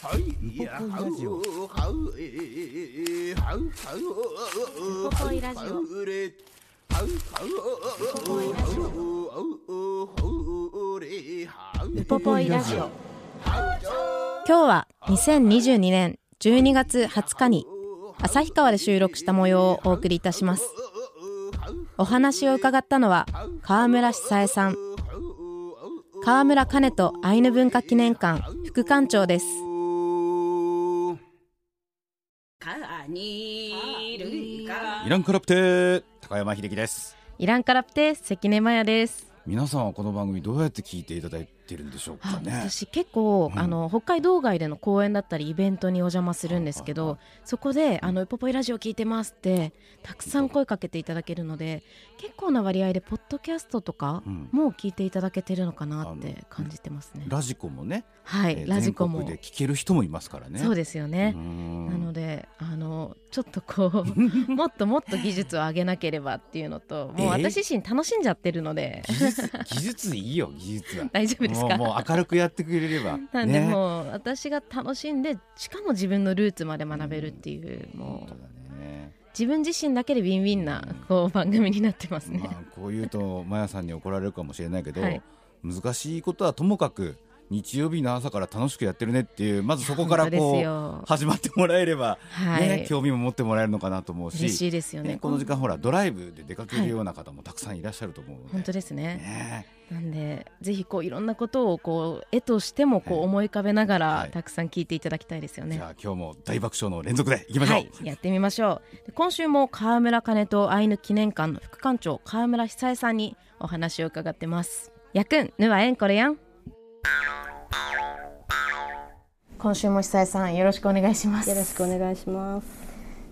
ウポポイラジオ、今日は2022年12月20日に旭川で収録した模様をお送りいたします。お話を伺ったのは川村久恵さん、川村兼人アイヌ文化記念館副館長です。イランカラプテ、高山秀樹です。イランカラプテ、関根真也です。皆さんはこの番組どうやって聞いていただいてるんでしょうかね。私結構、北海道外での公演だったりイベントにお邪魔するんですけど、そこでウポポイラジオ聞いてますってたくさん声かけていただけるので、結構な割合でポッドキャストとかも聞いていただけてるのかなって感じてますね。ラジコもね、ラジコも全国で聞ける人もいますからね。そうですよね。なのでちょっともっともっと技術を上げなければっていうのと、もう私自身楽しんじゃってるので、技術いいよ。技術は大丈夫ですか。もう明るくやってくれればなんで、もう、ね、私が楽しんで、しかも自分のルーツまで学べるっていう、もう、自分自身だけでウィンウィンな番組になってますね。こういうとマヤさんに怒られるかもしれないけど、難しいことはともかく日曜日の朝から楽しくやってるねっていう、まずそこから始まってもらえれば、興味も持ってもらえるのかなと思うし、嬉しいですよね。この時間ほらドライブで出かけるような方もたくさんいらっしゃると思うので、本当ですね。なんでぜひいろんなことを絵としても思い浮かべながらたくさん聞いていただきたいですよね。じゃあ今日も大爆笑の連続でいきましょう。やってみましょう。今週も川村兼人アイヌ記念館の副館長、川村久恵さんにお話を伺ってます。やくんぬわえんこれやん。今週も久恵さん、よろしくお願いします。よろしくお願いします。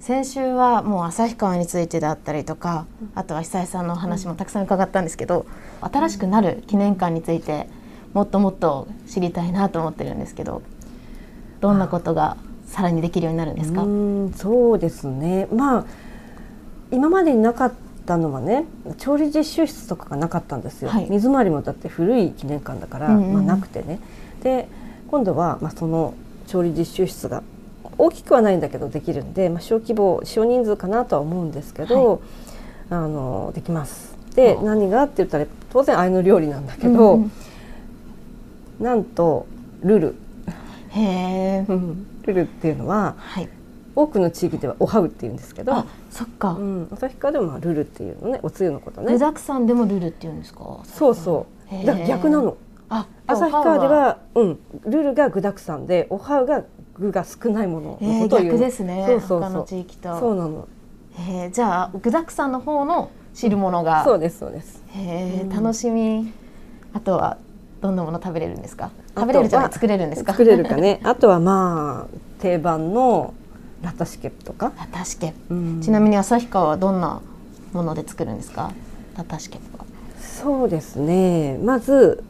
先週はもう旭川についてだったりとか、あとは久恵さんのお話もたくさん伺ったんですけど、新しくなる記念館についてもっともっと知りたいなと思ってるんですけど、どんなことがさらにできるようになるんですか。そうですね、今までになかったのはね、調理実習室とかがなかったんですよ。水回りもだって古い記念館だから、なくてね。で今度は、その調理実習室が大きくはないんだけどできるんで、小人数かなとは思うんですけど、できます。で何がって言ったら当然アイヌ料理なんだけど、なんとルル。ルルっていうのは、多くの地域ではおはうっていうんですけど、旭川でもルルっていうのね、おつゆのことね。具沢山でもルルっていうんですか。そうそう、だから逆なの。旭川では、ルルが具沢山で、おはうが具が少ないもののことを言う。逆ですね。他の地域と。そうなの。じゃあ具沢山の方の汁物が。そうですそうです。楽しみ。あとはどんなもの食べれるんですか。食べれるじゃない、作れるんですか。作れるかね。あとは定番のラタシケプとか。ラタシケプ。ちなみに旭川はどんなもので作るんですか。ラタシケプは。そうですね。まず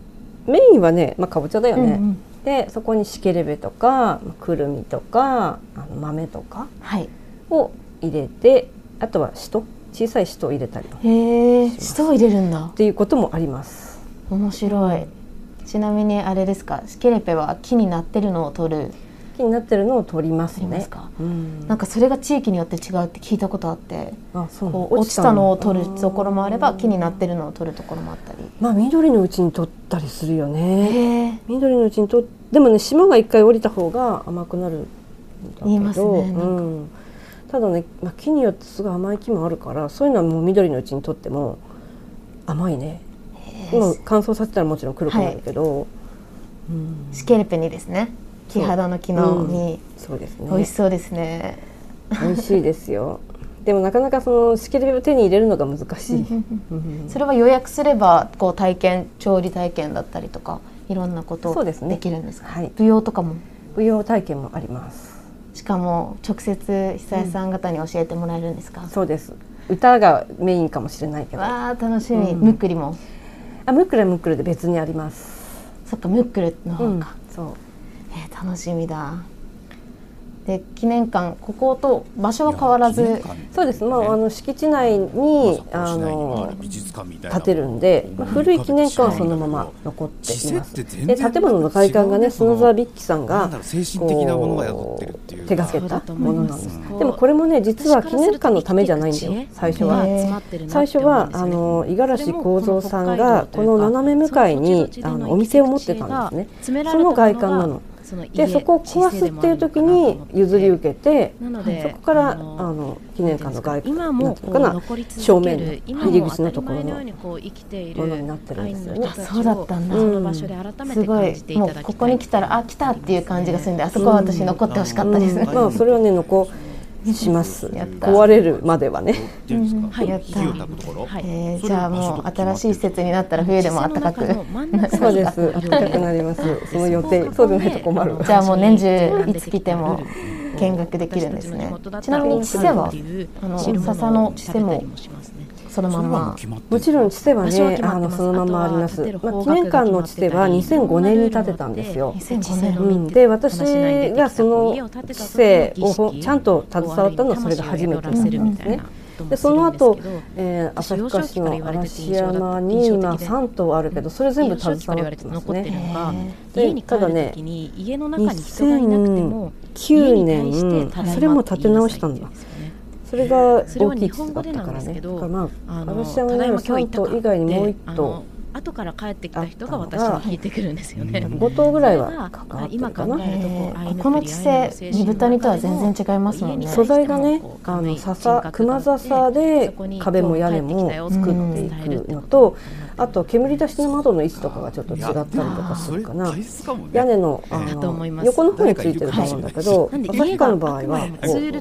メインはね、かぼちゃだよね。でそこにシケレベとかくるみとか豆とかを入れて、あとは小さいシトを入れたりします。シトを入れるんだっていうこともあります。面白い。ちなみにあれですか、シケレベは木になってるのを取る。木になってるのを取りますね。なんかそれが地域によって違うって聞いたことあって、落ちたのを取るところもあれば、木になってるのを取るところもあったり、緑のうちに取ったりするよね。緑のうちに取って、でもね、霜が一回降りた方が甘くなるんだけど、言いますね。ただね、木によってすごい甘い木もあるから、そういうのはもう緑のうちに取っても甘いね。乾燥させたらもちろん黒くなるけど、シケレペにですね、木肌の木の実。そうですね。美味しそうですね。美味しいですよ。でもなかなかそのシケレベを手に入れるのが難しい。それは予約すれば調理体験だったりとかいろんなことできるんですか。舞踊とかも。舞踊体験もあります。シかも直接久江さん方に教えてもらえるんですか？うん、そうです。歌がメインかもしれないけど。わあ、楽しみ。ムックリも？あ、ムックリはムックリで別にあります。そっか、ムックリの方か、うん、そう。楽しみだ。で、記念館、ここと場所は変わらず、ね、そうです。まあ、敷地内に建てるんで、まあ、古い記念館はそのまま残っています。で、建物の外観がね、篠沢ビッキさんが手がけたものなんです。でもこれもね、実は記念館のためじゃないんだよ。最初は五十嵐幸三さんがこの斜め向かいにお店を持ってたんですね。その外観なので、そこを壊すっていう時に譲り受けて、そこから記念館の外観の正面の入り口のところのものになってるんですよね。そうだったんだ。すごい、もうここに来たら、あ、来たっていう感じがするんで、あそこは私残ってほしかったです。まあ、それはね、残します。壊れるまではね。やった。じゃあ、もう新しい施設になったら冬でも暖かく。そうです、暖かくなります。その予定。そうでないと困る。じゃあもう年中いつ来ても見学できるんですね。ちなみに千勢は、笹の千勢もそのまま？もちろん千勢はね、そのままあります。まあ、記念館の千勢は2005年に建てたんですよ。うん、で、私がその千勢をちゃんと携わったのはそれが初めてなんですね。で、その後、旭川市の嵐山に今3棟あるけど、それ全部携わってますね。で、ただね、2009年それも建て直したんだ。それが大きい地図だったからね。まあ、嵐山の3棟以外にもう1棟、後から帰ってきた人が私に聞いてくるんですよね。5棟ぐらいは関わってるかな。この地勢、二豚にとは全然違いますもんね。素材がね、笹、熊笹で壁も屋根も作っていくのと、あと煙出しの窓の位置とかがちょっと違ったりとかするかな。屋根の横の方についてると思うんだけど、旭川の場合は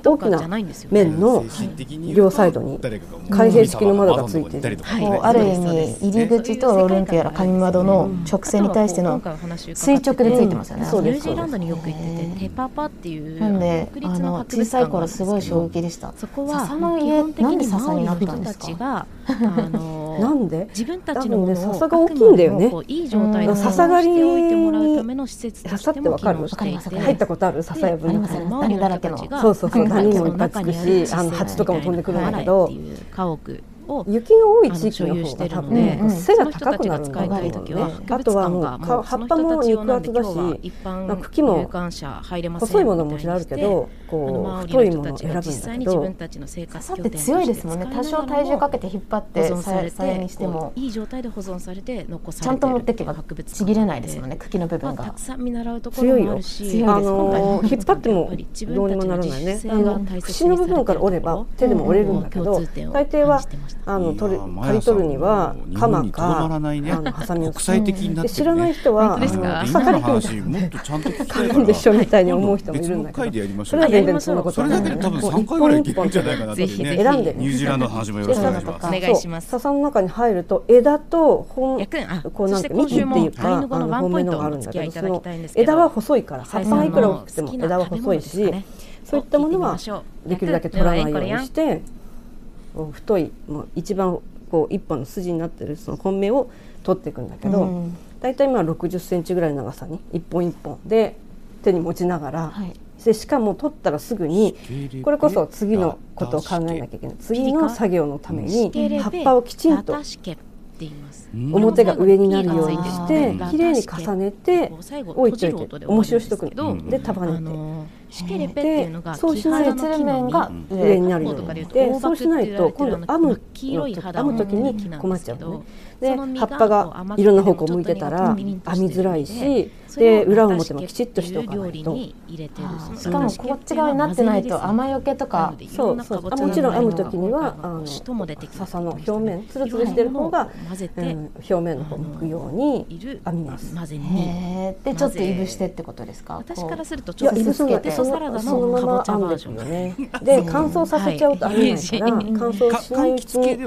大きな面の両サイドに開閉式の窓がついている。ある意味、入り口とロールンクやら上窓の直線に対しての垂直でついてますよね。ニュージーランドによく行ってて、テパパっていうなんで、小さい頃すごい衝撃でした。笹の家、なんで笹になったんですか？なんで？自分たちの笹が大きいんだよね。笹狩りの施設としても機能していて、入ったことある？笹やぶの谷だらけの、そうそうそう、谷もいっぱいつくし、蜂とかも飛んでくるんだけど、雪の多い地域の方が多分背が高くなるんだけどね。あとはもう葉っぱも肉厚だし、茎も細いものももちろんあるけど、こう太いものを選ぶんだけど、笹って強いですもんね。多少体重かけて引っ張ってさやにしてもちゃんと持っていけばちぎれないですもんね。茎の部分が強いよ。引っ張ってもどうにもならないね。節の部分から折れば手でも折れるんだけど、大抵は刈り取るには鎌かハサミを使う。知らない人は草刈り機も刈るんでしょみたいに思う人もいるんだけど、それは全然そんなことない。3回ぐらいいけるんじゃないかな。ぜひぜひ選んで。ニュージーランドの話もよろしくお願いします。笹の中に入ると枝と幹っていうか本命のがあるんだけど、その枝は細いから、葉っぱがいくら大きくても枝は細いし、そういったものはできるだけ取らないようにして、太いもう一番こう一本の筋になってるその本芽を取っていくんだけど、大体今60センチぐらいの長さに一本一本で手に持ちながら、でしかも取ったらすぐにこれこそ次のことを考えなきゃいけない。次の作業のために葉っぱをきちんと表が上になるようにして綺麗に重ねて置いておいて、重しをしとくので束ねて。で、そうしないと面が上になるようになって、そうしないと今度編む時に困っちゃうのね。で、葉っぱがいろんな方向向いてたら編みづらいし、で、裏表もきちっとしておかないと。しかもこっち側になってないと雨よけとか。そうそう、もちろん編む時には笹の表面つるつるしてる方が表面の方向くように編みます。で、ちょっといぶしてってことですか？私からするとちょっといぶすぎてそのサラダのかぼちゃバージョンね。で乾燥させちゃうと編めないから、はい、乾燥しないうちに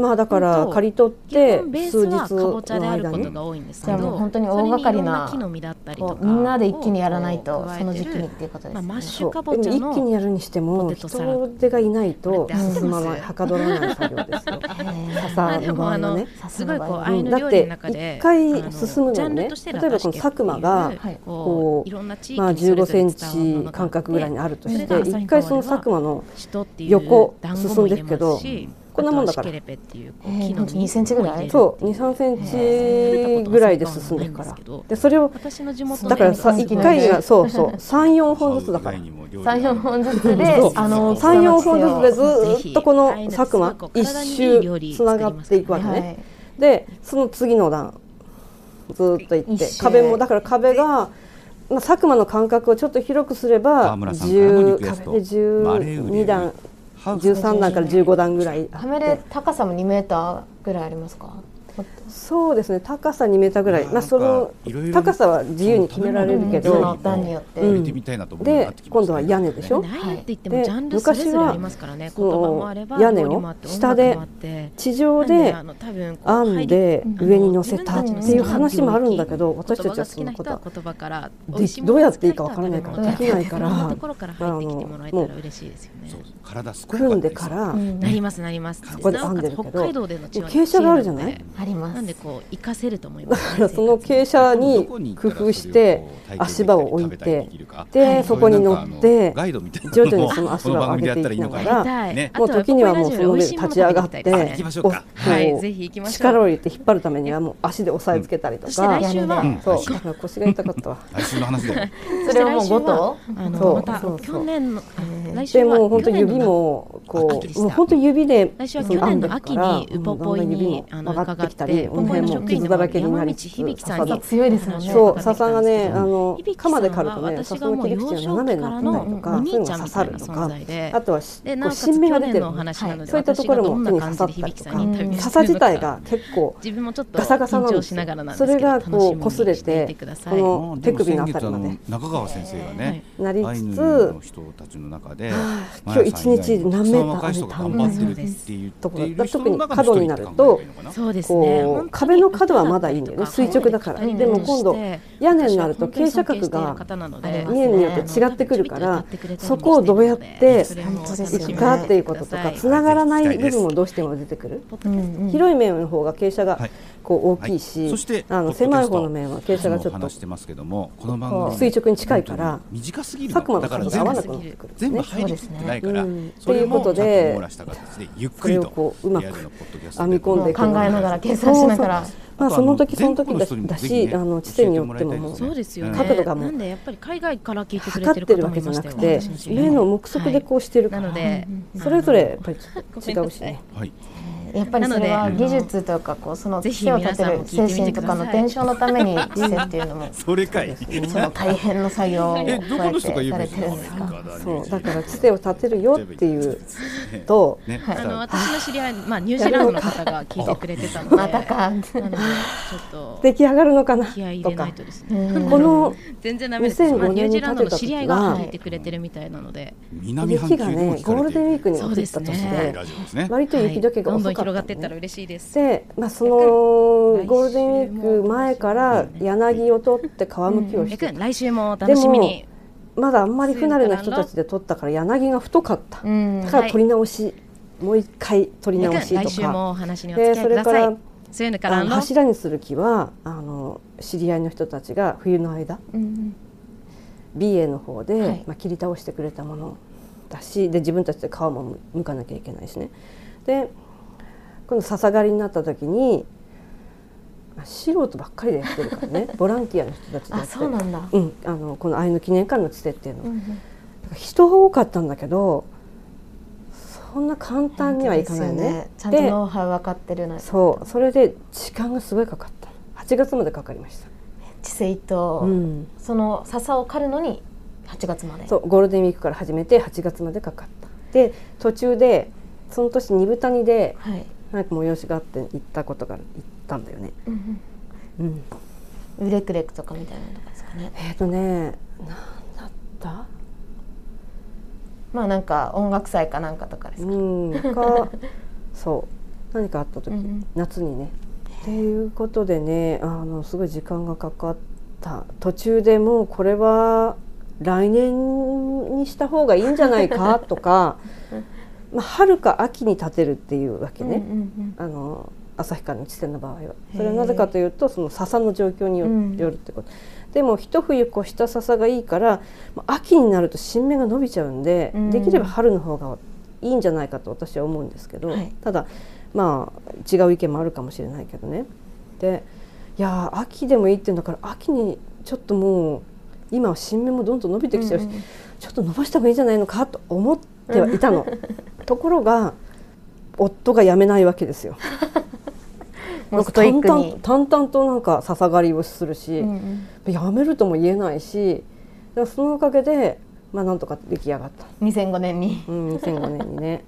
まあだから刈り取って数日の間に、じゃあもう本当に大掛かりなみんなで一気にやらないとその時期にっていうことですね。でも一気にやるにしても人手がいないと進まないはかどらない作業ですよ。笹の場合はね、だって1回進むのね、例えばこの佐久間がこう、まあ、15センチ間隔ぐらいにあるとして1回その佐久間の横進んでいくけど、こんなもんだから2センチぐらい、そう 2,3 センチぐらいで進んでいくから、でそれをだから1回がそうそう 3,4 本ずつだから 3,4 本ずつで 3,4 本ずつでずっとこの佐久間1周つながっていくわけね。でその次の段ずっと行って、壁もだから壁が佐久間の間隔をちょっと広くすれば12段13段から15段ぐらいあって、ハメで高さも2メーターぐらいありますか。そうですね、高さ2メーターぐらい、まあ、その高さは自由に決められるけど、段によって、で今度は屋根でしょ、はい、で昔は屋根を下で地上で編んで上に乗せたっていう話もあるんだけど、私たちはそんなことはどうやっていいかわからないからできないから、もう組んでからそこで編んでるけど、傾斜があるじゃないあります。なんでこう活かせると思います。だからその傾斜に工夫して足場を置いて、でそこに乗って徐々にその足場を上げていきながら、もう時にはもうその上で立ち上がって、力を入れて引っ張るためにはもう足で押さえつけたりとか、そう腰が痛かったわ。それはもうごと、でもう本当指もこう、もう本当指で編んでるから、指も曲がってきたり、この辺も傷だらけになりつつ、笹がね、鎌で刈るとね、笹の切り口が斜めになってたりとか、そういうのが刺さるとか、あとは新芽が出てる、そういったところも手に刺さったりとか、笹自体が結構ガサガサなんですよ。それがこう擦れて、この手首のあたりまで中川先生がね、なりつつ、今日一日何メーター編めたところ、特に角になると、こう壁の角はまだいいんだよね、垂直だから。でも今度屋根になると傾斜角が家によって違ってくるから、そこをどうやっていくかっていうこととか、つながらない部分もどうしても出てくる。広い面の方が傾斜がこう大きいし、狭い方の面は傾斜がちょっと垂直に近いから、佐久間の角が合わなくなってくるんですね。ということで、それをこううまく編み込んでいく、考えながら計算しながら、まあその時その時だし、知性によってももう角度がもう測ってるわけじゃなくて、目の目測でこうしてるから、それぞれやっぱり違うしね。やっぱりそれは技術とか、こうその手を立てる精神とかの伝承のために知性っていうのも、それかいその大変な作業をこうやってされてるんですか。そうだから知性を立てるよっていうと、私の知り合い、まあニュージーランドの方が聞いてくれてたので、またか出来上がるのかなとか、この2005年に建てた時は雪がねゴールデンウィークに落ちた年で、割と雪解けが遅かったで、そのゴールデンウィーク前から柳を取って皮むきをして、でもまだあんまり不慣れな人たちで取ったから柳が太かった、だから取り直し、もう一回取り直しとか、でそれから柱にする木は知り合いの人たちが冬の間、美瑛の方で切り倒してくれたものだし、で自分たちで皮もむかなきゃいけないしね。でこの笹刈りになった時に、素人ばっかりでやってるからね、ボランティアの人たちでやって、この愛の記念館のつてっていうの、人が多かったんだけど、そんな簡単にはいかないね。ちゃんとノウハウ分かってるな。そう、それで時間がすごいかかった。8月までかかりました。知性と、その笹を刈るのに8月まで。そう、ゴールデンウィークから始めて8月までかかった。で、途中でその年二部谷でなんか催しがあって行ったことが行ったんだよね。ウレクレクとかみたいなのとかですかね。なんだった？まあなんか音楽祭かなんかとかですか。うんかそう何かあった時、うん、夏にね。っていうことでね、すごい時間がかかった。途中でもうこれは来年にした方がいいんじゃないかとか、まあ春か秋に建てるっていうわけね。旭川の地点の場合は。それはなぜかというとその笹の状況によるってこと。でも一冬越した笹がいいから秋になると新芽が伸びちゃうんで、できれば春の方がいいんじゃないかと私は思うんですけど、はい、ただまあ違う意見もあるかもしれないけどね。でいや秋でもいいっていうんだから秋にちょっともう今は新芽もどんどん伸びてきちゃうし、うん、ちょっと伸ばした方がいいんじゃないのかと思ってはいたの、うん、ところが夫がやめないわけですよ。なんか淡々となんか笹刈りをするし、うん、やめるとも言えないし、でもそのおかげでまあなんとか出来上がった。2005年に、うん、2005年にね。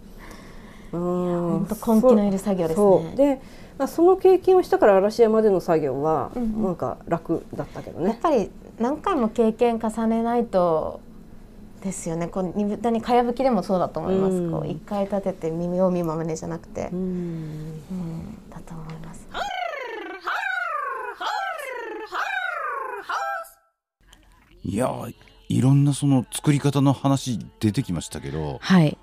本当根気のいる作業ですね。で、まあ、その経験をしたから嵐山での作業はなんか楽だったけどね。うん、やっぱり何回も経験重ねないとですよね。こう二分谷かやぶきでもそうだと思います。こう一回立てて耳を見ままねじゃなくて、だと思います。いやー、いろんなその作り方の話出てきましたけど、はい、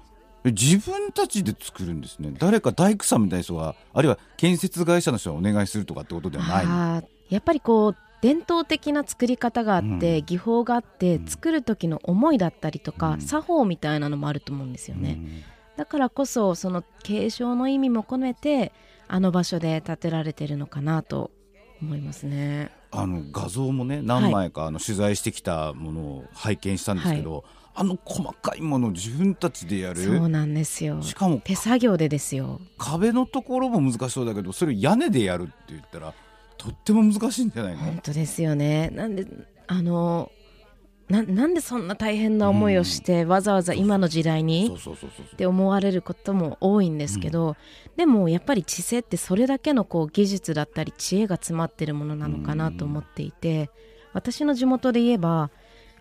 自分たちで作るんですね。誰か大工さんみたいな人が、あるいは建設会社の人がお願いするとかってことではないの？やっぱりこう伝統的な作り方があって、うん、技法があって、うん、作る時の思いだったりとか、うん、作法みたいなのもあると思うんですよね、うん、だからこそその継承の意味も込めてあの場所で建てられてるのかなと思いますね。画像もね何枚か取材してきたものを拝見したんですけど、はい、細かいものを自分たちでやる。そうなんですよ。しかも手作業でですよ。壁のところも難しそうだけど、それを屋根でやるって言ったらとっても難しいんじゃないの？本当ですよね。なんでなんでそんな大変な思いをして、わざわざ今の時代にって思われることも多いんですけど、でもやっぱり知性ってそれだけのこう技術だったり知恵が詰まってるものなのかなと思っていて、私の地元で言えば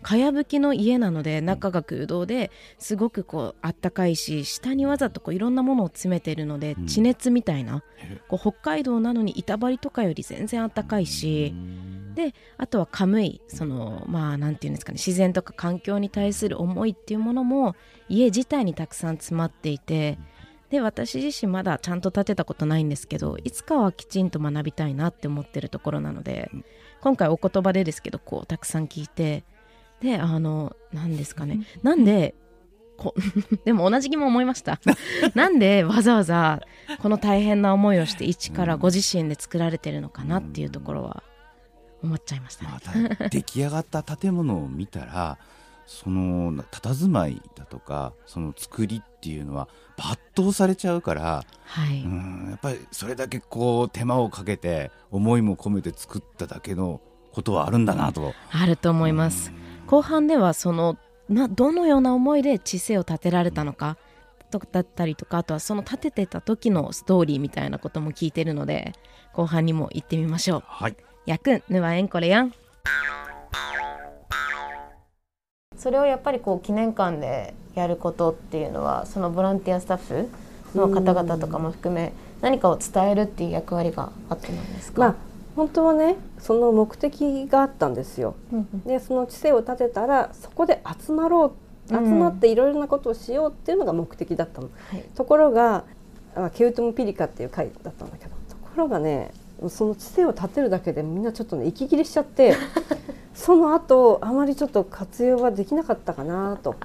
かやぶきの家なので中が空洞ですごくこうあったかいし、下にわざとこういろんなものを詰めてるので地熱みたいな、こう北海道なのに板張りとかより全然あったかいし、であとはカムイ、そのまあなんていうんですかね、自然とか環境に対する思いっていうものも家自体にたくさん詰まっていて、で私自身まだちゃんと建てたことないんですけど、いつかはきちんと学びたいなって思ってるところなので、今回お言葉でですけどこうたくさん聞いて、でなんですかね、なんででも同じ疑問思いましたなんでわざわざこの大変な思いをして一からご自身で作られてるのかなっていうところは思っちゃいましたね。まあ、出来上がった建物を見たらその佇まいだとかその作りっていうのは抜刀されちゃうから、はい、やっぱりそれだけこう手間をかけて思いも込めて作っただけのことはあるんだなと、あると思います。後半ではそのどのような思いで知性を立てられたのかだったりとか、あとはその立ててた時のストーリーみたいなことも聞いてるので、後半にも行ってみましょう。はい、やくんぬわえんこれやん。それをやっぱりこう記念館でやることっていうのはそのボランティアスタッフの方々とかも含め何かを伝えるっていう役割があってなんですか？まあ本当はねその目的があったんですよ。でその知性を立てたらそこで集まっていろいろなことをしようっていうのが目的だったの、はい、ところがケウトムピリカっていう会だったんだけど、ところがねその知性を立てるだけでみんなちょっとね息切れしちゃってその後あまりちょっと活用はできなかったかなと。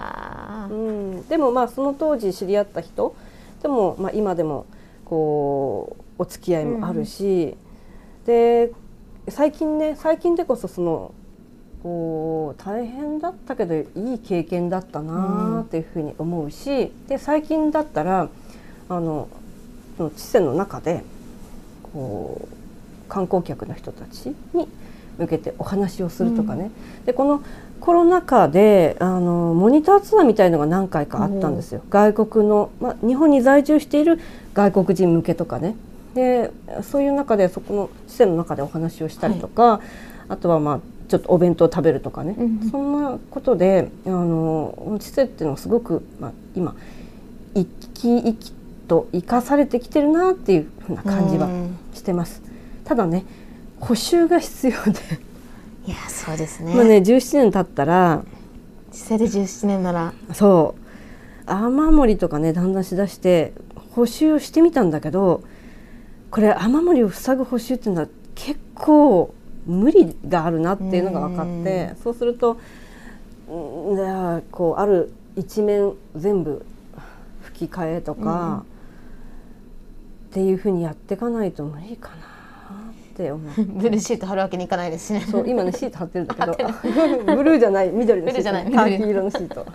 うん、でもまあその当時知り合った人でも、まあ、今でもこうお付き合いもあるし、で最近でこそそのこう大変だったけどいい経験だったなっていうふうに思うし、で最近だったら知性の中でこう観光客の人たちに向けてお話をするとかね、うん、でこのコロナ禍でモニターツアーみたいのが何回かあったんですよ、うん、外国の、まあ、日本に在住している外国人向けとかね。でそういう中でそこの知性の中でお話をしたりとか、はい、あとはまあちょっとお弁当を食べるとかね、うん、そんなことで知性っていうのはすごく、まあ、今生き生きと生かされてきてるなっていうふうな感じはしてます。ただね、補修が必要でいやそうですね。まあね、17年経ったら知性で17年ならそう雨漏りとかねだんだんしだして補修をしてみたんだけど、これ雨漏りを塞ぐ補修っていうのは結構無理があるなっていうのが分かって、そうするとこうある一面全部吹き替えとかっていうふうにやっていかないと無理かなって思う。ブルーシート貼るわけにいかないですしね。そう今ねシート貼ってるんだけどブルーじゃない緑のシート、カーキ色のシート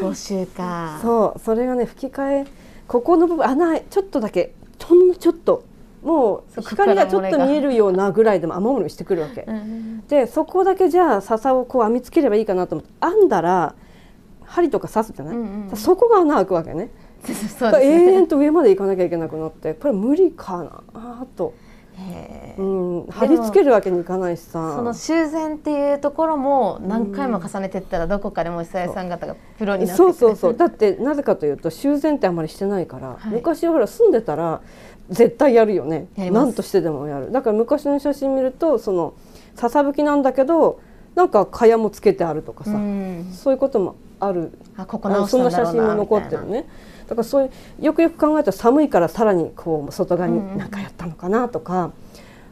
補修か。そうそれがね吹き替え、ここの部分穴ちょっとだけほんのちょっともう光がちょっと見えるようなぐらいでも雨漏りしてくるわけ、うん、でそこだけじゃあ笹をこう編みつければいいかなと思って編んだら針とか刺すじゃない、うんうん、そこが穴開くわけね。そうですね、永遠と上まで行かなきゃいけなくなってこれ無理かなと、うん、貼り付けるわけにいかないしさ、その修繕っていうところも何回も重ねていったらどこかでも久江さん方がプロになってくる。そうそうそうだってなぜかというと修繕ってあんまりしてないから、はい、昔ほら住んでたら絶対やるよね。何としてでもやる。だから昔の写真見るとその笹吹きなんだけどなんか蚊帳もつけてあるとかさ、そういうこともある。あ、ここ直したんだろうな、そんな写真も残ってるね。だからそういうよくよく考えたら寒いからさらにこう外側に何かやったのかなとか、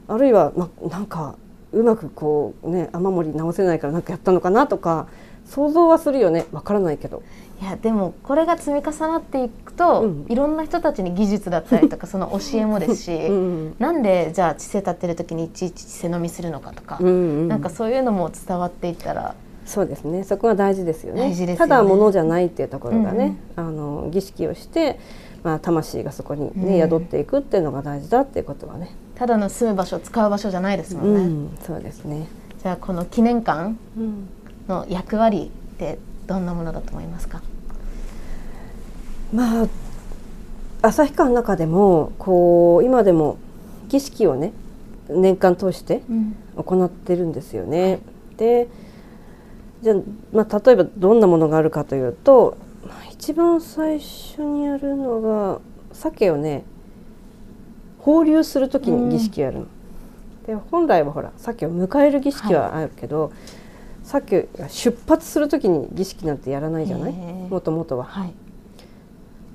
あるいはなんかうまくこうね雨漏り直せないから何かやったのかなとか想像はするよね。わからないけど。いやでもこれが積み重なっていくと、うん、いろんな人たちに技術だったりとかその教えもですしうん、なんでじゃあ知性立ってる時にいちいち背飲みするのかとか、なんかそういうのも伝わっていったら。そうですね、そこが大事ですよね。大事ですよね。ただものじゃないっていうところがね、うん、儀式をして、まあ、魂がそこに、ね、宿っていくっていうのが大事だっていうことはね、ただの住む場所使う場所じゃないですもんね、うん、そうですね。じゃあこの記念館の役割ってどんなものだと思いますか。まあ旭川の中でもこう今でも儀式をね年間通して行ってるんですよね、うん、でじゃあ、まあ、例えばどんなものがあるかというと、まあ、一番最初にやるのが鮭をね放流する時に儀式をやるの、うん、で本来はほら鮭を迎える儀式はあるけど、はい、鮭が出発する時に儀式なんてやらないじゃない、もともとは、はい、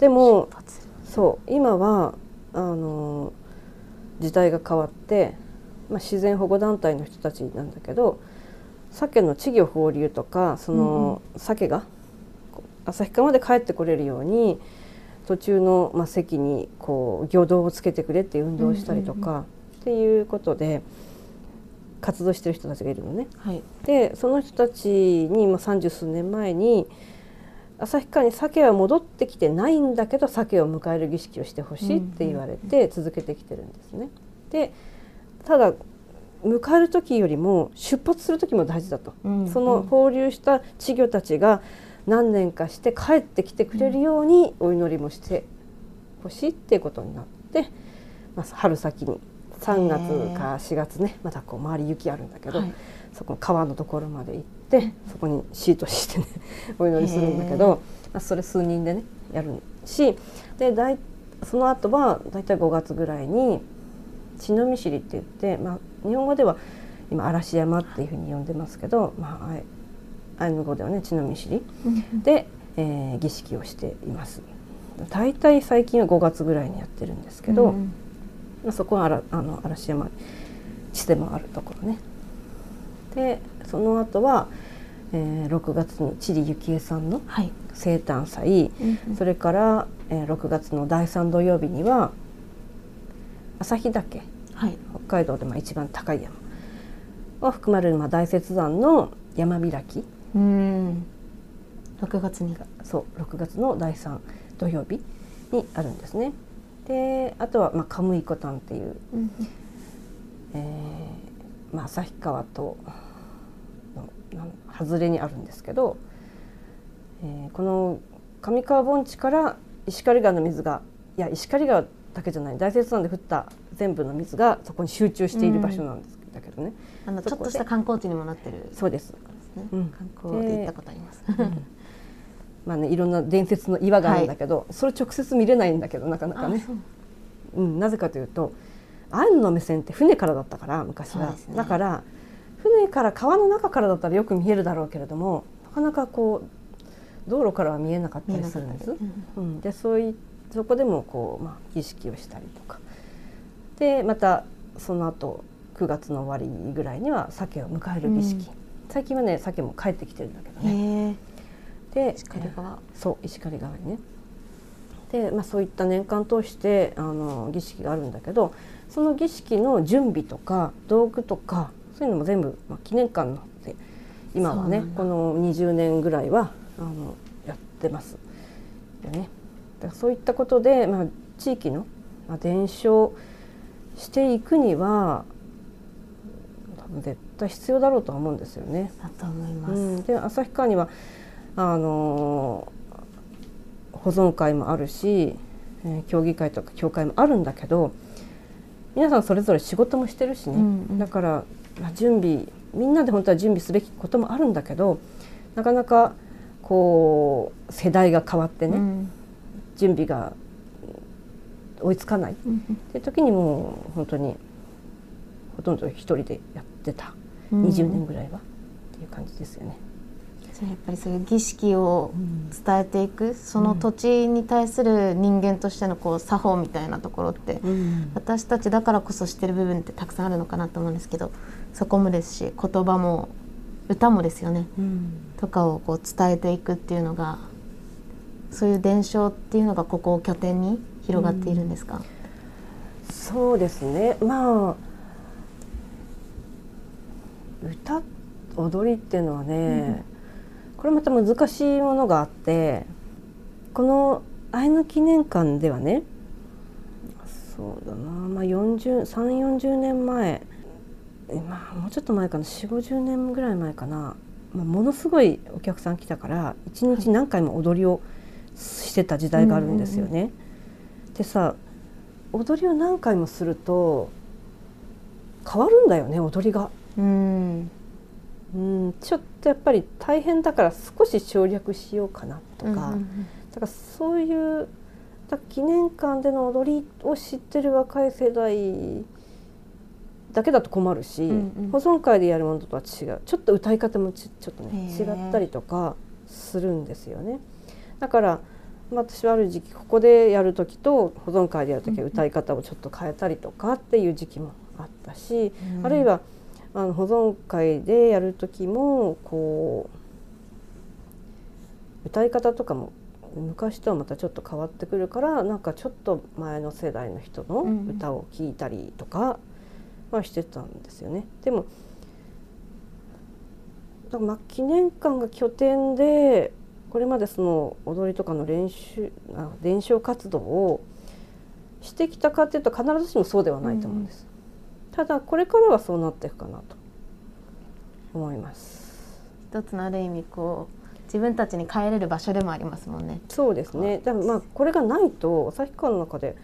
でもそう今は時代が変わって、まあ、自然保護団体の人たちなんだけど鮭の稚魚放流とかその鮭が旭川まで帰ってこれるように途中の、まあ、席にこう魚道をつけてくれっていう運動をしたりとかっていうことで活動してる人たちがいるのね、はい、でその人たちに、まあ、30数年前に旭川に鮭は戻ってきてないんだけど鮭を迎える儀式をしてほしいって言われて続けてきてるんですね。でただ迎える時よりも出発する時も大事だと、その放流した稚魚たちが何年かして帰ってきてくれるようにお祈りもしてほしいっていうことになって、まあ、春先に3月か4月ねまたこう周り雪あるんだけど、はい、そこの川のところまで行ってそこにシートしてねお祈りするんだけど、まあ、それ数人でねやるしでその後はだいたい5月ぐらいに血のみしりって言って、まあ、日本語では今嵐山っていうふうに呼んでますけど、まあ、アイヌ語ではね血のみしりで、儀式をしています。だいたい最近は5月ぐらいにやってるんですけど、うんそこは嵐山地でもあるところね。でその後は、6月に千里幸恵さんの生誕祭、はい、それから、6月の第3土曜日には旭岳、はい、北海道でまあ一番高い山を含まれるまあ大雪山の山開き、うん6月にそう6月の第3土曜日にあるんですね。であとは、まあ、カムイコタンっていう、うんまあ、旭川との外れにあるんですけど、この上川盆地から石狩川の水がいや石狩川だけじゃない大雪山で降った全部の水がそこに集中している場所なんですけど、したけどね、ちょっとした観光地にもなってる。そうです、観光で行ったことあります。まあね、いろんな伝説の岩があるんだけど、それ直接見れないんだけど、なかなかね。なぜかというと、アンの目線って船からだったから、昔は。だから船から、川の中からだったらよく見えるだろうけれども、なかなかこう道路からは見えなかったりするんです。で、そこでもこう、まあ、儀式をしたりとかで、またその後9月の終わりぐらいには鮭を迎える儀式、最近はね鮭も帰ってきてるんだけどね。で、石狩川、そう、石狩川にね。で、まあ、そういった年間通して儀式があるんだけど、その儀式の準備とか道具とかそういうのも全部、まあ、記念館ので今はねこの20年ぐらいはやってますよね。だからそういったことで、まあ、地域の、まあ、伝承していくには多分絶対必要だろうとは思うんですよね。だと思います。で、旭川には保存会もあるし、協議会とか協会もあるんだけど、皆さんそれぞれ仕事もしてるしね、だから、まあ、準備、みんなで本当は準備すべきこともあるんだけど、なかなかこう世代が変わってね、準備が追いつかないっていう時にもう本当にほとんど一人でやってた、20年ぐらいはっていう感じですよね。やっぱりそういう儀式を伝えていく、その土地に対する人間としてのこう作法みたいなところって、私たちだからこそ知ってる部分ってたくさんあるのかなと思うんですけど、そこもですし、言葉も歌もですよね、とかをこう伝えていくっていうのが、そういう伝承っていうのがここを拠点に広がっているんですか？そうですね、まあ歌踊りっていうのはね、これまた難しいものがあって、この愛の記念館ではね、そうだな、まあ、40年前、まあ、もうちょっと前かな、40、50年ぐらい前かな、まあ、ものすごいお客さん来たから1日何回も踊りをしてた時代があるんですよね。でさ、踊りを何回もすると変わるんだよね、踊りが。ちょっとやっぱり大変だから少し省略しようかなとか、だからそういう記念館での踊りを知ってる若い世代だけだと困るし、保存会でやるものとは違う、ちょっと歌い方もちょっとね違ったりとかするんですよね。だから私はある時期ここでやる時と保存会でやる時は歌い方をちょっと変えたりとかっていう時期もあったし、あるいは保存会でやる時もこう歌い方とかも昔とはまたちょっと変わってくるから、なんかちょっと前の世代の人の歌を聴いたりとかはしてたんですよね。でもまあ記念館が拠点でこれまでその踊りとかの伝承活動をしてきたかっていうと必ずしもそうではないと思うんです。ただこれからはそうなっていくかなと思います。一つのある意味こう自分たちに帰れる場所でもありますもんね。そうですね。でもまあこれがないと旭川の中で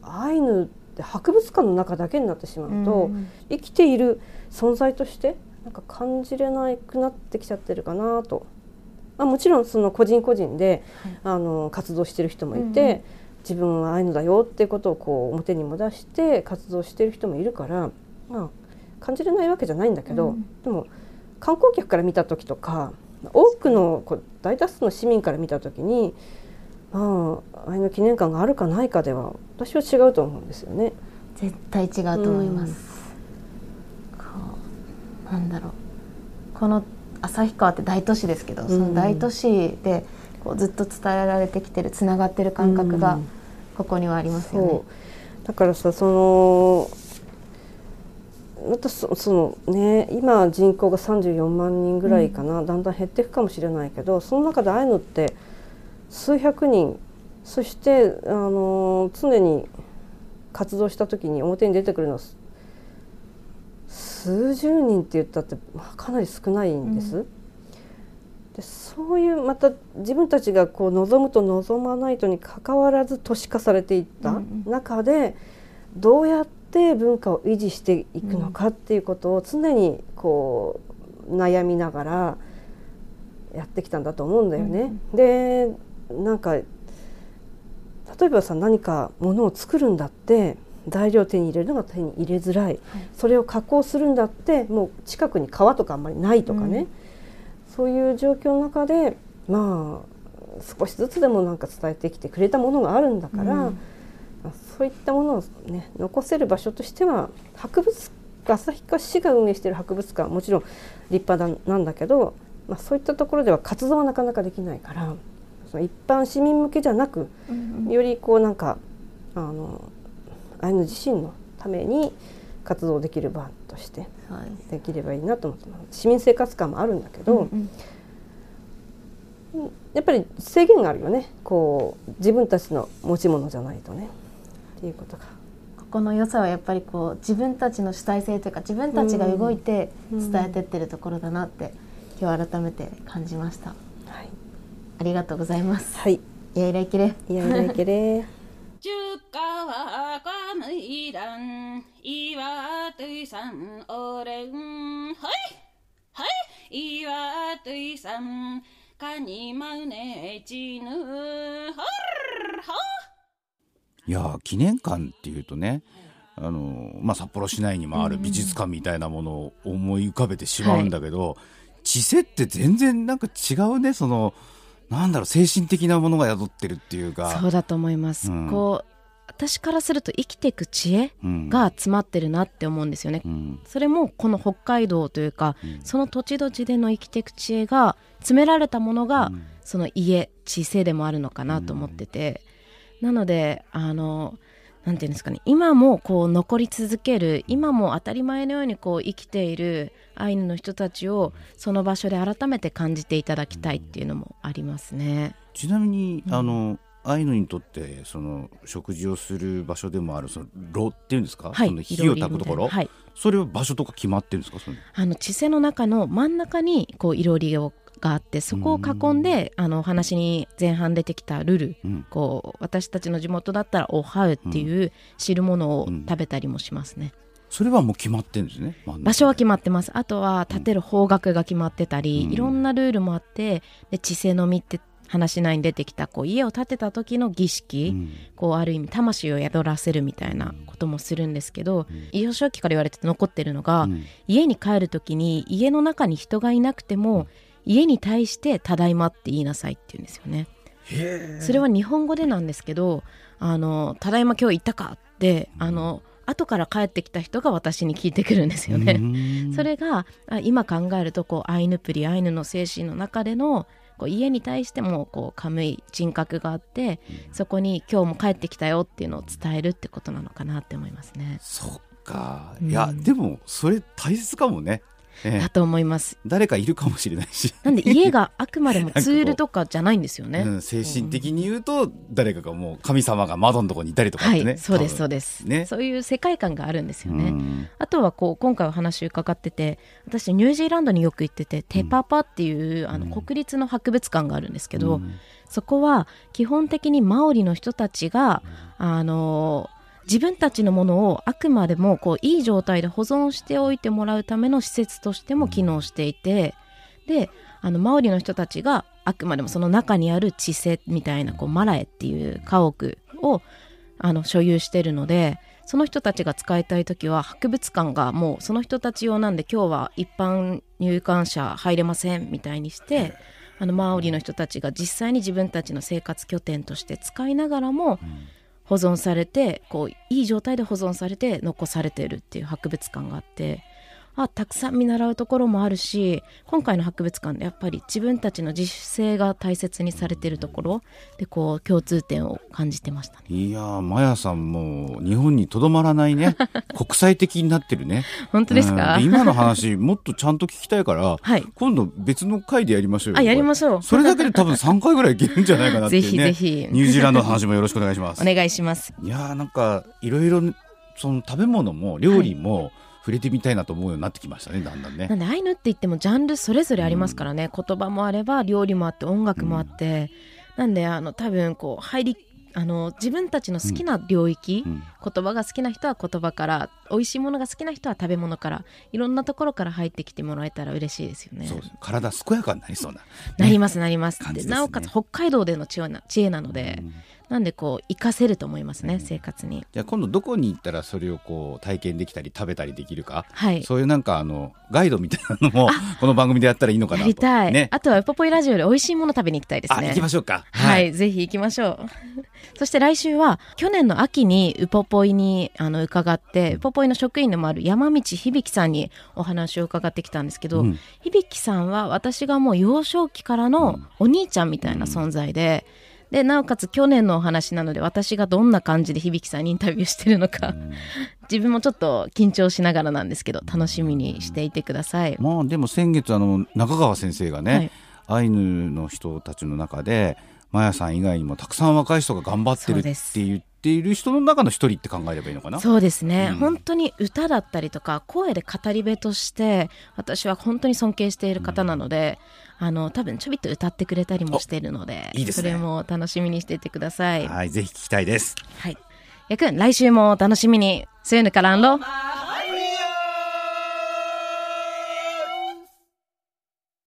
アイヌって博物館の中だけになってしまうと、生きている存在としてなんか感じれなくなってきちゃってるかなと。まあ、もちろんその個人個人で、活動してる人もいて。自分はアイヌだよっていうことをこう表にも出して活動してる人もいるから、まあ、感じれないわけじゃないんだけど、でも観光客から見た時とか多くのこう大多数の市民から見た時に、まあ、アイヌ記念館があるかないかでは私は違うと思うんですよね。絶対違うと思います。なんだろう、この旭川って大都市ですけど、その大都市でこうずっと伝えられてきてる、つながってる感覚がここにはありますよね。だからさ、その今人口が34万人ぐらいかな、だんだん減っていくかもしれないけど、その中でアイヌって数百人、そして常に活動した時に表に出てくるのは数十人って言ったってかなり少ないんです。でそういうまた自分たちがこう望むと望まないとにかかわらず都市化されていった中で、どうやっって文化を維持していくのかっていうことを常にこう悩みながらやってきたんだと思うんだよね。でなんか例えばさ、何かものを作るんだって材料を手に入れるのが手に入れづらい、それを加工するんだってもう近くに川とかあんまりないとかね、そういう状況の中でまあ少しずつでもなんか伝えてきてくれたものがあるんだから、そういったものを、ね、残せる場所としては博物館、旭川市が運営している博物館はもちろん立派なんだけど、まあ、そういったところでは活動はなかなかできないから、その一般市民向けじゃなく、よりこうなんかあの自身のために活動できる場としてできればいいなと思って、市民生活館もあるんだけど、やっぱり制限があるよね、こう自分たちの持ち物じゃないとねっていうことが、ここの良さはやっぱりこう自分たちの主体性というか、自分たちが動いて伝えてってるところだなって今日改めて感じました。はい、ありがとうございます。はい、いやいらいけれ。いやいらいけれ。Jukawa kamiran iwatuisan orang hai hai iwatuisan kanimane chinu har。いや記念館っていうとね、まあ、札幌市内にもある美術館みたいなものを思い浮かべてしまうんだけど、知性って全然なんか違うね、そのなんだろう、精神的なものが宿ってるっていうか。そうだと思います、こう私からすると生きていく知恵が詰まってるなって思うんですよね、それもこの北海道というか、その土地土地での生きていく知恵が詰められたものが、その家知性でもあるのかなと思ってて、なのでなんていうんですかね、今もこう残り続ける、今も当たり前のようにこう生きているアイヌの人たちをその場所で改めて感じていただきたいっていうのもありますね。ちなみにアイヌにとってその食事をする場所でもあるその炉っていうんですか、その火を焚くところ、それは場所とか決まってるんですか？地勢の中の真ん中にこういろりをがあって、そこを囲んで、お話に前半出てきたルル、こう私たちの地元だったらおはうっていう汁物を食べたりもしますね。それはもう決まってるんですね。場所は決まってます。あとは建てる方角が決まってたり、いろんなルールもあって、で知性の実って話内に出てきたこう家を建てた時の儀式、こうある意味魂を宿らせるみたいなこともするんですけど、幼少期から言われてて残ってるのが、家に帰る時に家の中に人がいなくても、家に対してただいまって言いなさいって言うんですよね。それは日本語でなんですけど、ただいま今日行ったかって後から帰ってきた人が私に聞いてくるんですよね。それが今考えるとこうアイヌプリ、アイヌの精神の中でのこう家に対してもこうカムイ人格があって、そこに今日も帰ってきたよっていうのを伝えるってことなのかなって思いますね。そっか、いや、でもそれ大切かもね。だと思います。誰かいるかもしれないし、なんで家があくまでもツールとかじゃないんですよね。精神的に言うと、誰かがもう神様が窓のとこにいたりとかってね、そうですそうです、そういう世界観があるんですよね。あとはこう今回お話伺ってて、私ニュージーランドによく行ってて、テパパっていう国立の博物館があるんですけど、そこは基本的にマオリの人たちが自分たちのものをあくまでもこういい状態で保存しておいてもらうための施設としても機能していて、でマオリの人たちがあくまでもその中にある知性みたいなこうマラエっていう家屋を所有しているので、その人たちが使いたいときは博物館がもうその人たち用なんで、今日は一般入館者入れませんみたいにして、マオリの人たちが実際に自分たちの生活拠点として使いながらも保存されて、こういい状態で保存されて残されているっていう博物館があって、たくさん見習うところもあるし、今回の博物館でやっぱり自分たちの自主性が大切にされているところで、こう共通点を感じてましたね。いや、マヤさんも日本にとどまらないね国際的になってるね本当ですか？今の話もっとちゃんと聞きたいから、今度別の回でやりましょうよ。やりましょう。それだけで多分3回ぐらいいけるんじゃないかなっていうねぜひぜひニュージーランドの話もよろしくお願いしますお願いします。いや、なんかいろいろその食べ物も料理も、触れてみたいなと思うようになってきましたね、だんだんね。なんでアイヌって言ってもジャンルそれぞれありますからね、言葉もあれば料理もあって音楽もあって、なんで多分こう入り自分たちの好きな領域、うん、言葉が好きな人は言葉から、美味しいものが好きな人は食べ物から、いろんなところから入ってきてもらえたら嬉しいですよね。そう、体健やかになりそうな、ね、なりますなります、ね、でなおかつ北海道での知恵なので、うん、なんでこう活かせると思いますね、うん、生活に。じゃあ今度どこに行ったらそれをこう体験できたり食べたりできるか、はい、そういうなんかガイドみたいなのもこの番組でやったらいいのかなと。やりたい、ね、あとはウポポイラジオで美味しいもの食べに行きたいですね。あ、行きましょうか、はい、はい、ぜひ行きましょうそして来週は去年の秋にウポポイに伺って、ウポポイの職員でもある山道響さんにお話を伺ってきたんですけど、うん、響さんは私がもう幼少期からのお兄ちゃんみたいな存在で、うん、でなおかつ去年のお話なので、私がどんな感じで響さんにインタビューしてるのか、うん、自分もちょっと緊張しながらなんですけど楽しみにしていてください、うん、まあ、でも先月中川先生がね、はい、アイヌの人たちの中でマヤさん以外にもたくさん若い人が頑張ってるって言っている人の中の一人って考えればいいのかな。そうですね、うん、本当に歌だったりとか声で語り部として私は本当に尊敬している方なので、うん、多分ちょびっと歌ってくれたりもしているので、いいですね、それも楽しみにしていてください。はい、ぜひ聞きたいです。はい、やくん来週もお楽しみに。スユヌカランロ。